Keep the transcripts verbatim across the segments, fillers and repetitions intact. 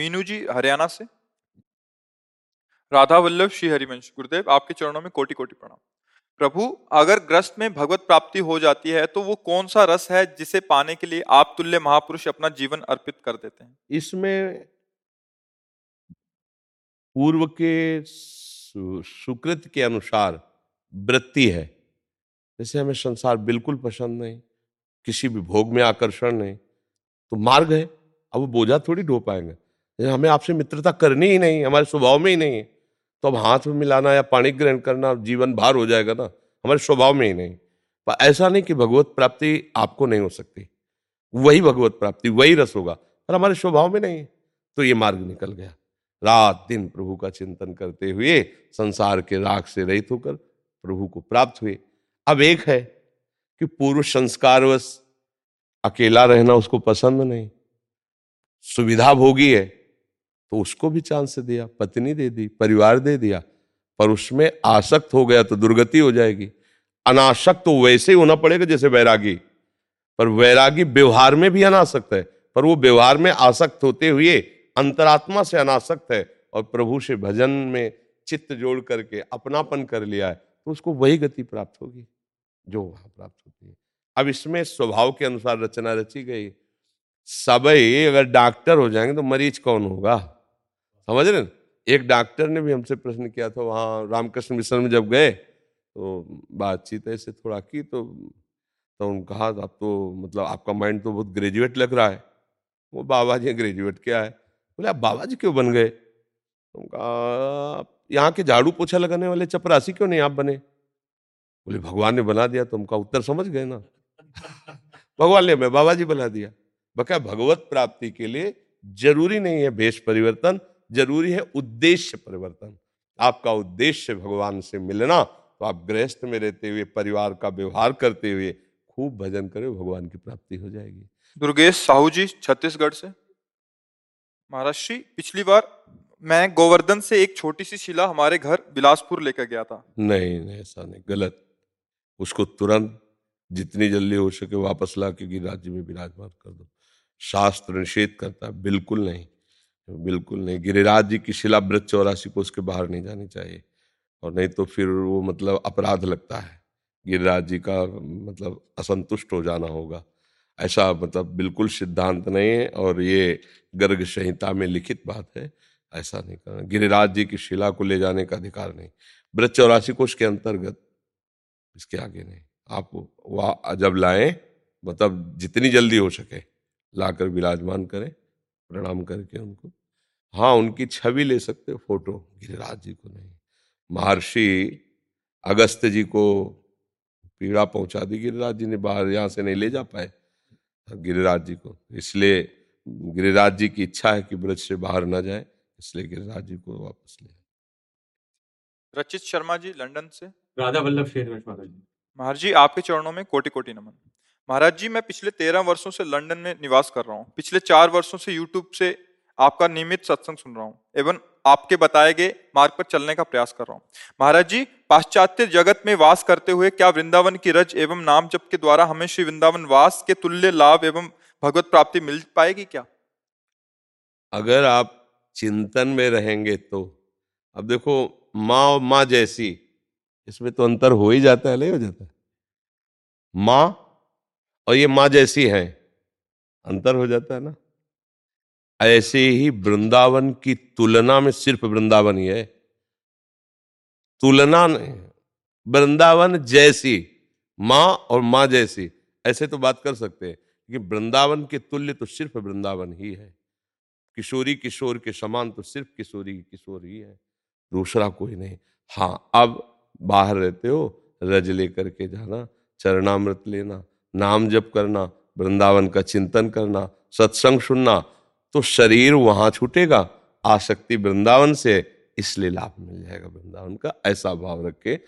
मीनू जी हरियाणा से, राधा वल्लभ श्री हरिवंश गुरुदेव आपके चरणों में कोटि कोटि प्रणाम। प्रभु, अगर ग्रस्त में भगवत प्राप्ति हो जाती है तो वो कौन सा रस है जिसे पाने के लिए आप तुल्य महापुरुष अपना जीवन अर्पित कर देते हैं? इसमें पूर्व के सुकृत के अनुसार वृत्ति है। जैसे हमें संसार बिल्कुल पसंद नहीं, किसी भी भोग में आकर्षण नहीं, तो मार्ग है। अब वो बोझा थोड़ी ढो पाएंगे। हमें आपसे मित्रता करनी ही नहीं, हमारे स्वभाव में ही नहीं है, तो अब हाथ में मिलाना या पानी ग्रहण करना जीवन भार हो जाएगा ना, हमारे स्वभाव में ही नहीं। पर ऐसा नहीं कि भगवत प्राप्ति आपको नहीं हो सकती, वही भगवत प्राप्ति, वही रस होगा, पर हमारे स्वभाव में नहीं है। तो ये मार्ग निकल गया। रात दिन प्रभु का चिंतन करते हुए संसार के राग से रहित होकर प्रभु को प्राप्त हुए। अब एक है कि पूर्व संस्कारवश अकेला रहना उसको पसंद नहीं, सुविधा भोगी है, तो उसको भी चांस दिया, पत्नी दे दी, परिवार दे दिया, पर उसमें आसक्त हो गया तो दुर्गति हो जाएगी। अनासक्त तो वैसे ही होना पड़ेगा जैसे वैरागी, पर वैरागी व्यवहार में भी अनासक्त है, पर वो व्यवहार में आसक्त होते हुए अंतरात्मा से अनासक्त है और प्रभु से भजन में चित्त जोड़ करके अपनापन कर लिया है, तो उसको वही गति प्राप्त होगी जो वहां प्राप्त होती है। अब इसमें स्वभाव के अनुसार रचना रची गई। सबई अगर डॉक्टर हो जाएंगे तो मरीज कौन होगा, समझ रहे ना? एक डॉक्टर ने भी हमसे प्रश्न किया था, वहाँ रामकृष्ण मिशन में जब गए तो बातचीत ऐसे थोड़ा की, तो तो उन्होंने कहा आप तो मतलब आपका माइंड तो बहुत ग्रेजुएट लग रहा है। वो बाबा जी ग्रेजुएट क्या है? बोले आप बाबा जी क्यों बन गए? तो कहा यहाँ के झाड़ू पोछा लगाने वाले चपरासी क्यों नहीं आप बने? बोले भगवान ने बना दिया। तुम का उत्तर समझ गए ना, भगवान ने मैं बाबा जी बना दिया। बका भगवत प्राप्ति के लिए जरूरी नहीं है भेष परिवर्तन, जरूरी है उद्देश्य परिवर्तन। आपका उद्देश्य भगवान से मिलना, तो आप गृहस्थ में रहते हुए परिवार का व्यवहार करते हुए खूब भजन करें, भगवान की प्राप्ति हो जाएगी। दुर्गेश साहू जी छत्तीसगढ़ से, महाराष्ट्र। पिछली बार मैं गोवर्धन से एक छोटी सी शिला हमारे घर बिलासपुर लेकर गया था। नहीं नहीं, ऐसा नहीं, गलत। उसको तुरंत जितनी जल्दी हो सके वापस ला के गिरिराज्य में विराजमान कर दो। शास्त्र निषेध करता है, बिल्कुल नहीं, बिल्कुल नहीं। गिरिराज जी की शिला ब्रज चौरासी को उसके बाहर नहीं जानी चाहिए, और नहीं तो फिर वो मतलब अपराध लगता है, गिरिराज जी का मतलब असंतुष्ट हो जाना होगा। ऐसा मतलब बिल्कुल सिद्धांत नहीं है, और ये गर्ग संहिता में लिखित बात है, ऐसा नहीं करना। गिरिराज जी की शिला को ले जाने का अधिकार नहीं, ब्रज चौरासी कोष के अंतर्गत, इसके आगे नहीं। आप वहाँ जब लाएं मतलब जितनी जल्दी हो सके लाकर विराजमान करें, प्रणाम करके उनको। हाँ, उनकी छवि ले सकते, फोटो, गिरिराज जी को नहीं। महर्षि अगस्त्य जी को पीड़ा पहुंचा दी, गिरिराज जी ने बाहर यहाँ से नहीं ले जा पाए गिरिराज जी को, इसलिए गिरिराज जी की इच्छा है कि ब्रज से बाहर ना जाए, इसलिए गिरिराज जी को वापस ले। रचित शर्मा जी लंदन से। राधा वल्लभ शेरवश महाराज जी। महाराज जी आपके चरणों में कोटि कोटि नमन। महाराज जी मैं पिछले तेरह वर्षों से लंदन में निवास कर रहा हूँ। पिछले चार वर्षों से यूट्यूब से आपका नियमित सत्संग सुन रहा हूँ एवं आपके बताए गए मार्ग पर चलने का प्रयास कर रहा हूँ। महाराज जी पाश्चात्य जगत में वास करते हुए क्या वृंदावन की रज एवं नाम जप के द्वारा हमें श्री वृंदावन वास के तुल्य लाभ एवं भगवत प्राप्ति मिल पाएगी क्या? अगर आप चिंतन में रहेंगे तो। अब देखो माँ और माँ जैसी, इसमें तो अंतर हो ही जाता है, नहीं हो जाता? माँ और ये माँ जैसी है, अंतर हो जाता है ना। ऐसे ही वृंदावन की तुलना में सिर्फ वृंदावन ही है, तुलना नहीं। वृंदावन जैसी माँ और माँ जैसी, ऐसे तो बात कर सकते हैं, लेकिन वृंदावन के तुल्य तो सिर्फ वृंदावन ही है। किशोरी किशोर के समान तो सिर्फ किशोरी किशोर ही है, दूसरा कोई नहीं। हाँ, अब बाहर रहते हो, रज लेकर के जाना, चरणामृत लेना, नाम जप करना, वृंदावन का चिंतन करना, सत्संग सुनना, तो शरीर वहां छूटेगा, आसक्ति वृंदावन से, इसलिए लाभ मिल जाएगा वृंदावन का। ऐसा भाव रखे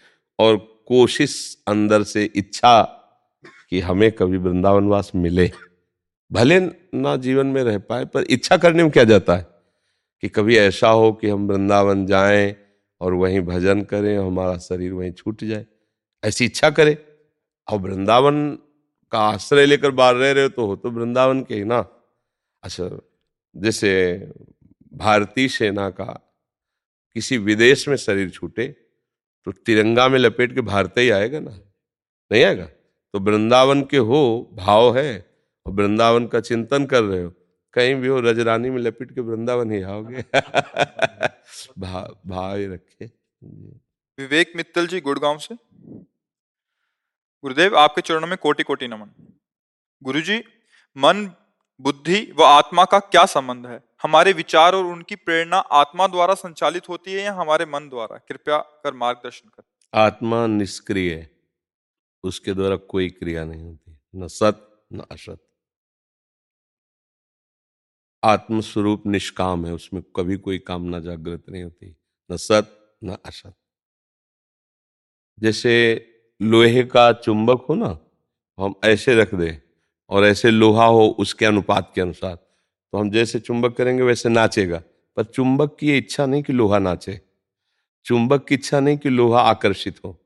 और कोशिश अंदर से इच्छा कि हमें कभी वृंदावनवास मिले, भले ना जीवन में रह पाए, पर इच्छा करने में क्या जाता है कि कभी ऐसा हो कि हम वृंदावन जाएं और वहीं भजन करें, हमारा शरीर वहीं छूट जाए, ऐसी इच्छा करें। और वृंदावन का आश्रय लेकर बाहर रह रहे हो तो हो तो वृंदावन के ही ना। अच्छा, जैसे भारतीय सेना का किसी विदेश में शरीर छूटे तो तिरंगा में लपेट के भारत ही आएगा ना, नहीं आएगा? तो वृंदावन के हो भाव है और वृंदावन का चिंतन कर रहे हो, कहीं भी हो रजरानी में लपेट के वृंदावन ही आओगे। भा, भाव रखे। विवेक मित्तल जी गुड़गांव से। गुरुदेव आपके चरणों में कोटि कोटि नमन। गुरुजी, मन, बुद्धि व आत्मा का क्या संबंध है? हमारे विचार और उनकी प्रेरणा आत्मा द्वारा संचालित होती है या हमारे मन द्वारा? कृपया कर मार्गदर्शन कर। आत्मा निष्क्रिय है, उसके द्वारा कोई क्रिया नहीं होती, न सत न असत। आत्मस्वरूप निष्काम है, उसमें कभी कोई कामना जागृत नहीं होती, न सत न असत। जैसे लोहे का चुंबक हो ना, हम ऐसे रख दे और ऐसे लोहा हो उसके अनुपात के अनुसार, तो हम जैसे चुंबक करेंगे वैसे नाचेगा, पर चुंबक की इच्छा नहीं कि लोहा नाचे, चुंबक की इच्छा नहीं कि लोहा आकर्षित हो।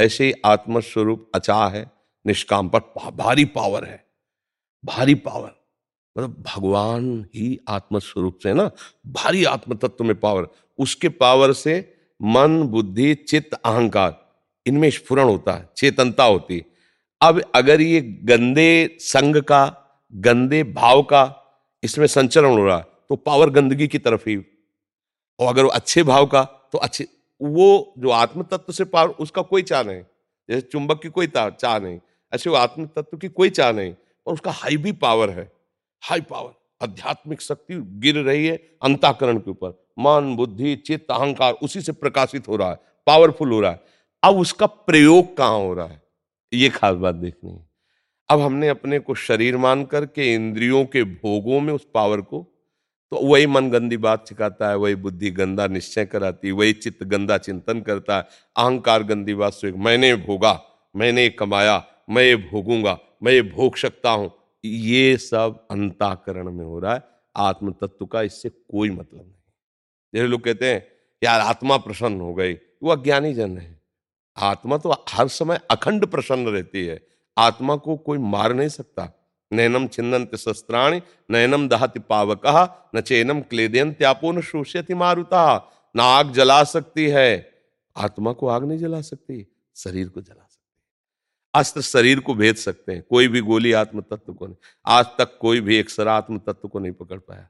ऐसे ही आत्मस्वरूप अचा है, निष्काम, पर भारी पावर है, भारी पावर मतलब भगवान ही आत्मस्वरूप से है ना, भारी आत्म तत्व में पावर। उसके पावर से मन, बुद्धि, चित्त, अहंकार, इनमें स्फुरण होता है, चेतनता होती है। अब अगर ये गंदे संग का, गंदे भाव का इसमें संचरण हो रहा है तो पावर गंदगी की तरफ ही, और अगर वो अच्छे भाव का तो अच्छे, वो जो आत्म तत्व से पावर, उसका कोई चाह नहीं। जैसे चुंबक की कोई चाह नहीं, ऐसे वो आत्म तत्व की कोई चाह नहीं, और उसका हाई भी पावर है, हाई पावर। आध्यात्मिक शक्ति गिर रही है अंतःकरण के ऊपर, मन, बुद्धि, चित्त, अहंकार उसी से प्रकाशित हो रहा है, पावरफुल हो रहा है। अब उसका प्रयोग कहाँ हो रहा है, ये खास बात देखनी है। अब हमने अपने को शरीर मान करके इंद्रियों के भोगों में उस पावर को, तो वही मन गंदी बात सिखाता है, वही बुद्धि गंदा निश्चय कराती है, वही चित्त गंदा चिंतन करता है, अहंकार गंदी बात से, मैंने भोगा, मैंने कमाया, मैं ये भोगूंगा, मैं ये भोग सकता हूँ, ये सब अंतःकरण में हो रहा है। आत्म तत्व का इससे कोई मतलब नहीं। जैसे लोग कहते हैं यार आत्मा प्रसन्न हो गई, वो अज्ञानी जन है। आत्मा तो हर समय अखंड प्रसन्न रहती है, आत्मा को कोई मार नहीं सकता। नैनम छिन्दन्ति शस्त्राणि नैनम दहति पावकः न चैनम क्लेदयन्त्यापो न शोषयति मारुतः। न आग जला सकती है, आत्मा को आग नहीं जला सकती, शरीर को जला सकती है। अस्त्र शरीर को भेद सकते हैं, कोई भी गोली आत्म तत्व को नहीं, आज तक कोई भी एक्सरा आत्म तत्व को नहीं पकड़ पाया।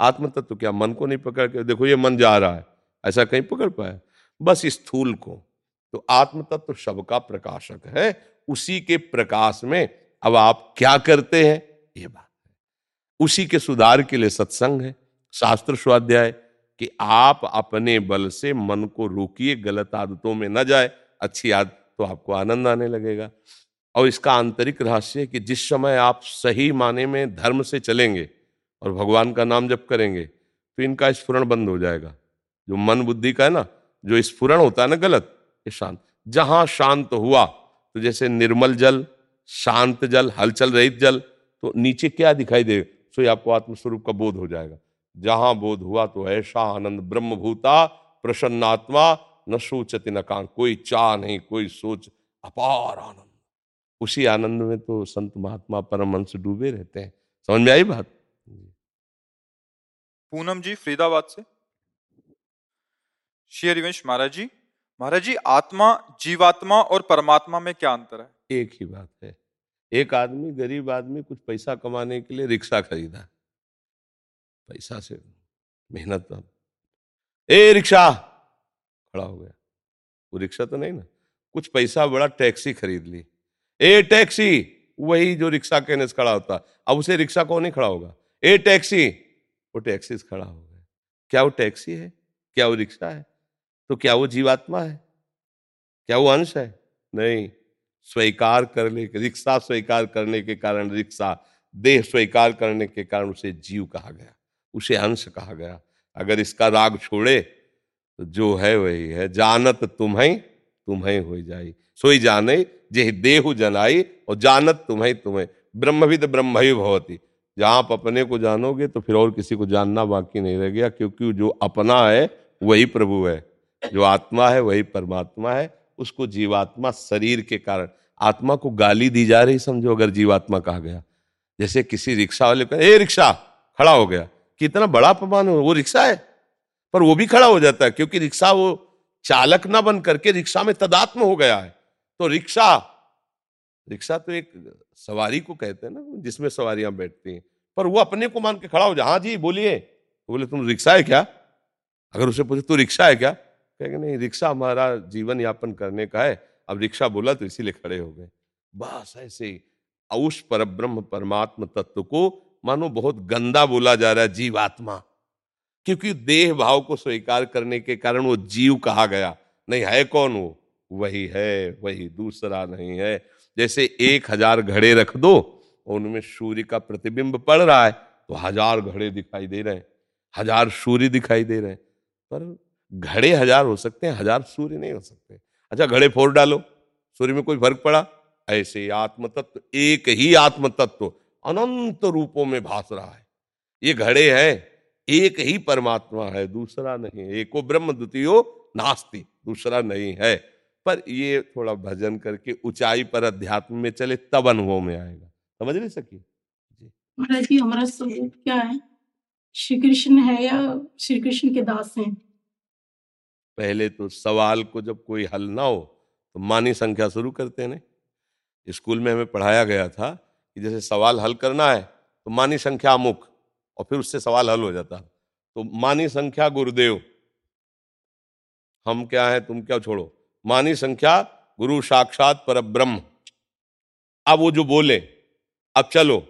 आत्म तत्व क्या, मन को नहीं पकड़ के देखो ये मन जा रहा है, ऐसा कहीं पकड़ पाया, बस स्थूल को। तो आत्म तत्व सबका प्रकाशक है, उसी के प्रकाश में अब आप क्या करते हैं ये बात है। उसी के सुधार के लिए सत्संग है, शास्त्र स्वाध्याय, कि आप अपने बल से मन को रोकिए, गलत आदतों में न जाए, अच्छी आदत तो आपको आनंद आने लगेगा। और इसका आंतरिक रहस्य है कि जिस समय आप सही माने में धर्म से चलेंगे और भगवान का नाम जप करेंगे तो इनका स्फुरण बंद हो जाएगा। जो मन बुद्धि का है ना, जो स्फुरण होता है ना गलत, ये शांत, जहाँ शांत हुआ तो जैसे निर्मल जल, शांत जल, हलचल रहित जल, तो नीचे क्या दिखाई देगा, सो आपको आत्मस्वरूप का बोध हो जाएगा। जहां बोध हुआ तो ऐसा आनंद, ब्रह्म भूता प्रसन्न आत्मा, न सोचति न कांग, कोई चाह नहीं कोई सोच, अपार आनंद। उसी आनंद में तो संत महात्मा परमहंस डूबे रहते हैं। समझ में आई बात। पूनम जी फरीदाबाद से, श्री हरिवंश महाराज जी, महाराज जी आत्मा, जीवात्मा और परमात्मा में क्या अंतर है? एक ही बात है। एक आदमी, गरीब आदमी, कुछ पैसा कमाने के लिए रिक्शा खरीदा, पैसा से मेहनत, ए रिक्शा, खड़ा हो गया, वो रिक्शा तो नहीं ना। कुछ पैसा बड़ा टैक्सी खरीद ली, ए टैक्सी, वही जो रिक्शा कहने से खड़ा होता, अब उसे रिक्शा कौन नहीं खड़ा होगा, ए टैक्सी, वो टैक्सी से खड़ा हो गया। क्या वो टैक्सी है? क्या वो रिक्शा है? तो क्या वो जीवात्मा है? क्या वो अंश है? नहीं, स्वीकार कर ले, रिक्शा स्वीकार करने के कारण, रिक्शा देह स्वीकार करने के कारण उसे जीव कहा गया, उसे अंश कहा गया। अगर इसका राग छोड़े तो जो है वही है। जानत तुम्हें तुम्हें हो जाई, सोई जाने जे देहु जनाई, और जानत तुम्हें तुम्हें ब्रह्मविद ब्रह्मैव भवति। जहाँ आप अपने को जानोगे तो फिर और किसी को जानना बाकी नहीं रह गया, क्योंकि जो अपना है वही प्रभु है, जो आत्मा है वही परमात्मा है। उसको जीवात्मा शरीर के कारण, आत्मा को गाली दी जा रही समझो अगर जीवात्मा कहा गया। जैसे किसी रिक्शा वाले को, ए रिक्शा, खड़ा हो गया, कितना बड़ा अपमान हो। वो रिक्शा है पर वो भी खड़ा हो जाता है, क्योंकि रिक्शा वो चालक ना बन करके रिक्शा में तदात्म हो गया है। तो रिक्शा रिक्शा तो एक सवारी को कहते हैं ना, जिसमें सवारियां बैठती हैं, पर वो अपने को मान के खड़ा हो जाए, हाँ जी बोलिए, बोले तुम रिक्शा है क्या? अगर उसे पूछे तू रिक्शा है क्या, कहेगा नहीं, रिक्शा हमारा जीवन यापन करने का है, अब रिक्शा बोला तो इसीलिए खड़े हो गए। बस ऐसे ही उस परब्रह्म परमात्म तत्व को मानो बहुत गंदा बोला जा रहा है, जीवात्मा, क्योंकि देह भाव को स्वीकार करने के कारण वो जीव कहा गया। नहीं है कौन वो? वही है, वही, दूसरा नहीं है। जैसे एक हजार घड़े रख दो और उनमें सूर्य का प्रतिबिंब पड़ रहा है तो हजार घड़े दिखाई दे रहे हैं, हजार सूर्य दिखाई दे रहे हैं, पर घड़े हजार हो सकते हैं, हजार सूर्य नहीं हो सकते। अच्छा घड़े फोड़ डालो, सूर्य में कोई फर्क पड़ा? ऐसे आत्म तत्व, एक ही आत्म तत्व अनंत रूपों में भास रहा है। ये घड़े हैं, एक ही परमात्मा है, दूसरा नहीं। एको ब्रह्म द्वितीयो नास्ति, दूसरा नहीं है। पर ये थोड़ा भजन करके ऊंचाई पर अध्यात्म में चले तब अनुभव में आएगा। समझ नहीं सकी महाराज जी? हमारा स्वरूप क्या है? श्री कृष्ण है या श्री कृष्ण के दास हैं? पहले तो सवाल को जब कोई हल ना हो तो मानी संख्या शुरू करते हैं ना। स्कूल में हमें पढ़ाया गया था कि जैसे सवाल हल करना है तो मानी संख्या अमुक, और फिर उससे सवाल हल हो जाता। तो मानी संख्या गुरुदेव, हम क्या है तुम क्या, छोड़ो, मानी संख्या गुरु साक्षात परब्रह्म। अब वो जो बोले, अब चलो,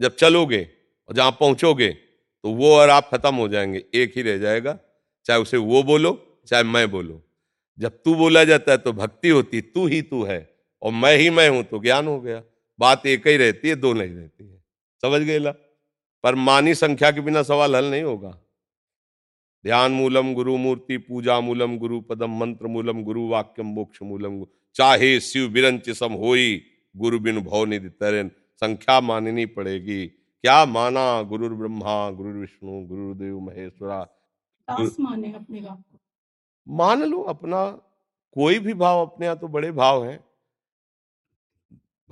जब चलोगे और जहाँ पहुँचोगे तो वो और आप खत्म हो जाएंगे, एक ही रह जाएगा, चाहे उसे वो बोलो चाहे मैं बोलो। जब तू बोला जाता है तो भक्ति होती, तू ही तू है, और मैं ही मैं हूं तो ज्ञान हो गया। बात एक ही रहती है, दो नहीं रहती है। समझ गए ला? पर मानी संख्या के बिना सवाल हल नहीं होगा। ध्यान मूलम गुरु मूर्ति, पूजा मूलम गुरु पदम, मंत्र मूलम गुरु वाक्यम, मोक्ष मूलम गुरु। चाहे शिव विरंच सम होई, गुरु बिनु भव निधि तरन। संख्या माननी पड़ेगी। क्या माना? गुरु ब्रह्मा गुरु विष्णु गुरुदेव महेश्वरा। दास माने अपने आप को, मान लो अपना कोई भी भाव अपने यहाँ तो बड़े भाव हैं।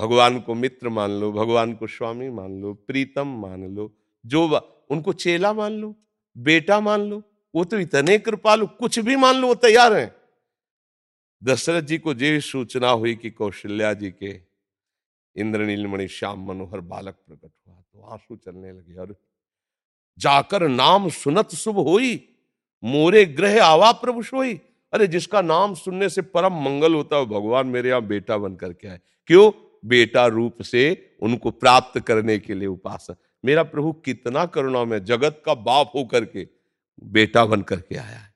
भगवान को मित्र मान लो, भगवान को स्वामी मान लो, प्रीतम मान लो, जो उनको चेला मान लो, बेटा मान लो, वो तो इतने कृपालु, कुछ भी मान लो वो तैयार हैं। दशरथ जी को ये सूचना हुई कि कौशल्या जी के इंद्रनीलमणि श्याम मनोहर बालक प्रकट हुआ, तो आंसू चलने लगे। और जाकर नाम सुनत शुभ होई, मोरे ग्रह आवा प्रभु सोई। अरे जिसका नाम सुनने से परम मंगल होता है, भगवान मेरे यहाँ बेटा बन करके आए। क्यों? बेटा रूप से उनको प्राप्त करने के लिए उपासना। मेरा प्रभु कितना करुणा में जगत का बाप होकर के बेटा बन करके आया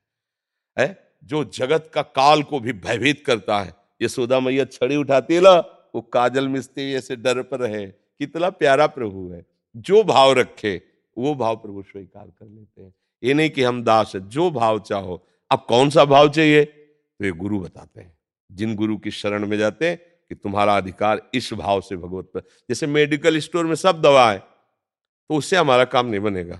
है, जो जगत का काल को भी भयभीत करता है। यशोदा मैया छड़ी उठाती है ना, वो काजल मिसते हुए ऐसे डर पर रहे। कितना प्यारा प्रभु है, जो भाव रखे वो भाव प्रभु स्वीकार कर लेते हैं। ये नहीं कि हम दास है, जो भाव चाहो। अब कौन सा भाव चाहिए तो ये गुरु बताते हैं, जिन गुरु की शरण में जाते हैं कि तुम्हारा अधिकार इस भाव से भगवत पर। जैसे मेडिकल स्टोर में सब दवा है तो उससे हमारा काम नहीं बनेगा,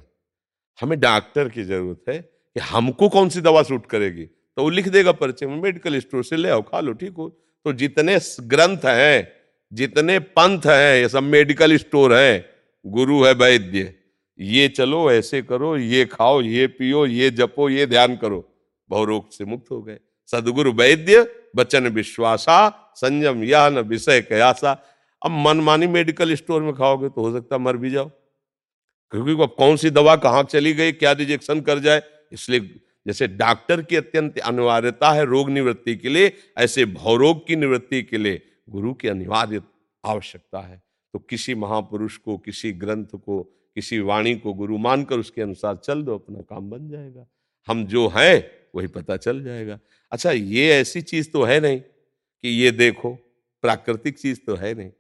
हमें डॉक्टर की जरूरत है कि हमको कौन सी दवा सूट करेगी, तो वो लिख देगा पर्चे में, मेडिकल स्टोर से ले आओ, खा लो, ठीक हो। तो जितने ग्रंथ हैं, जितने पंथ हैं, ये सब मेडिकल स्टोर है, गुरु है वैद्य। ये चलो, ऐसे करो, ये खाओ, ये पियो, ये जपो, ये ध्यान करो, भवरोग से मुक्त हो गए। सदगुरु वैद्य बचन विश्वासा, संयम या न विषय कयासा। अब मनमानी मेडिकल स्टोर में खाओगे तो हो सकता मर भी जाओ, क्योंकि अब कौन सी दवा कहाँ चली गई, क्या रिजेक्शन कर जाए। इसलिए जैसे डॉक्टर की अत्यंत अनिवार्यता है रोग निवृत्ति के लिए, ऐसे भवरोग की निवृत्ति के लिए गुरु की अनिवार्य आवश्यकता है। तो किसी महापुरुष को, किसी ग्रंथ को, किसी वाणी को गुरु मानकर उसके अनुसार चल दो, अपना काम बन जाएगा। हम जो हैं वही पता चल जाएगा। अच्छा, ये ऐसी चीज़ तो है नहीं कि ये देखो, प्राकृतिक चीज़ तो है नहीं।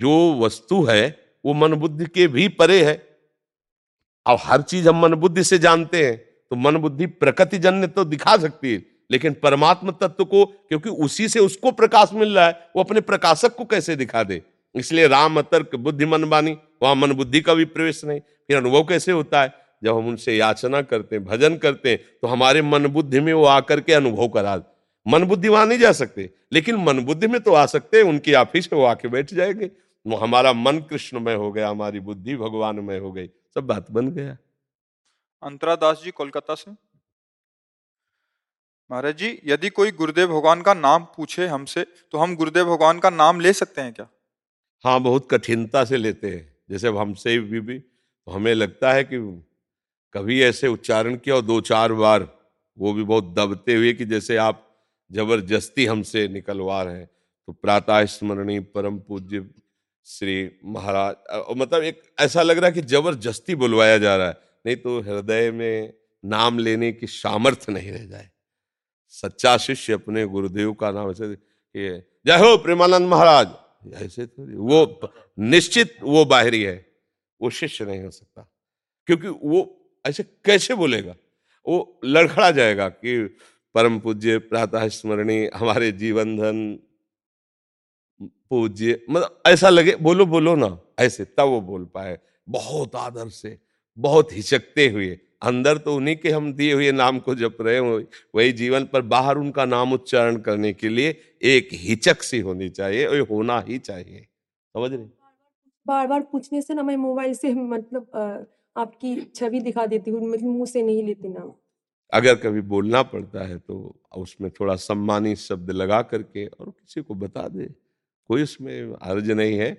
जो वस्तु है वो मन बुद्धि के भी परे है। अब हर चीज़ हम मन बुद्धि से जानते हैं, तो मन बुद्धि प्रकृति जन्य तो दिखा सकती है, लेकिन परमात्म तत्व को, क्योंकि उसी से उसको प्रकाश मिल रहा है, वो अपने प्रकाशक को कैसे दिखा दे। इसलिए राम तर्क बुद्धि मन बानी, वहाँ मन बुद्धि का भी प्रवेश नहीं। फिर अनुभव कैसे होता है? जब हम उनसे याचना करते हैं, भजन करते हैं, तो हमारे मन बुद्धि में वो आकर के अनुभव करा। मन बुद्धि वहाँ नहीं जा सकते, लेकिन मन बुद्धि में तो आ सकते हैं, उनकी ऑफिस में वो आके बैठ जाएंगे। वो हमारा मन कृष्णमय हो गया, हमारी बुद्धि भगवानमय हो गई, सब बात बन गया। अंतरा दास जी कोलकाता से, महाराज जी, यदि कोई गुरुदेव भगवान का नाम पूछे हमसे तो हम गुरुदेव भगवान का नाम ले सकते हैं क्या? हाँ, बहुत कठिनता से लेते हैं। जैसे अब हमसे भी, भी तो हमें लगता है कि कभी ऐसे उच्चारण किया और दो चार बार, वो भी बहुत दबते हुए कि जैसे आप जबरदस्ती हमसे निकलवा रहे हैं। तो प्रातः स्मरणीय परम पूज्य श्री महाराज, मतलब एक ऐसा लग रहा है कि जबरदस्ती बुलवाया जा रहा है, नहीं तो हृदय में नाम लेने की सामर्थ्य नहीं रह जाए। सच्चा शिष्य अपने गुरुदेव का नाम ऐसे, ये जय हो प्रेमानंद महाराज, ऐसे तो वो निश्चित वो बाहरी है, वो शिष्य नहीं हो सकता। क्योंकि वो ऐसे कैसे बोलेगा, वो लड़खड़ा जाएगा कि परम पूज्य प्रातः स्मरणीय हमारे जीवन धन पूज्य, मतलब ऐसा लगे बोलो बोलो ना, ऐसे तब वो बोल पाए, बहुत आदर से, बहुत हिचकते हुए। अंदर तो उन्हीं के हम दिए हुए नाम को जप रहे हो, वही जीवन, पर बाहर उनका नाम उच्चारण करने के लिए एक हिचक सी होनी चाहिए, और होना ही चाहिए। समझ रहे? बार बार पूछने से ना, मैं मोबाइल से मतलब आपकी छवि दिखा देती हूँ, मतलब मुंह से नहीं लेती नाम। अगर कभी बोलना पड़ता है तो उसमें थोड़ा सम्मानी शब्द लगा करके और किसी को बता दे, कोई उसमें हर्ज नहीं है।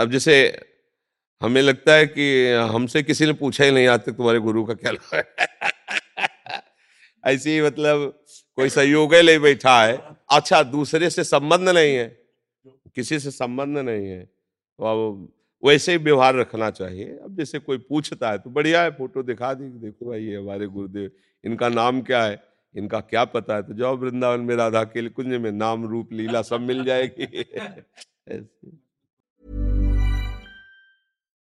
अब जैसे हमें लगता है कि हमसे किसी ने पूछा ही नहीं आज तक तुम्हारे गुरु का क्या नाम है, ऐसी मतलब कोई सहयोग ले बैठा है। अच्छा, दूसरे से संबंध नहीं है, किसी से संबंध नहीं है, तो अब वैसे ही व्यवहार रखना चाहिए। अब जैसे कोई पूछता है तो बढ़िया है, फोटो दिखा दी, देखो भाई ये हमारे गुरुदेव, इनका नाम क्या है, इनका क्या पता है, तो जाओ वृंदावन में राधा के कुंज में, नाम रूप लीला सब मिल जाएगी।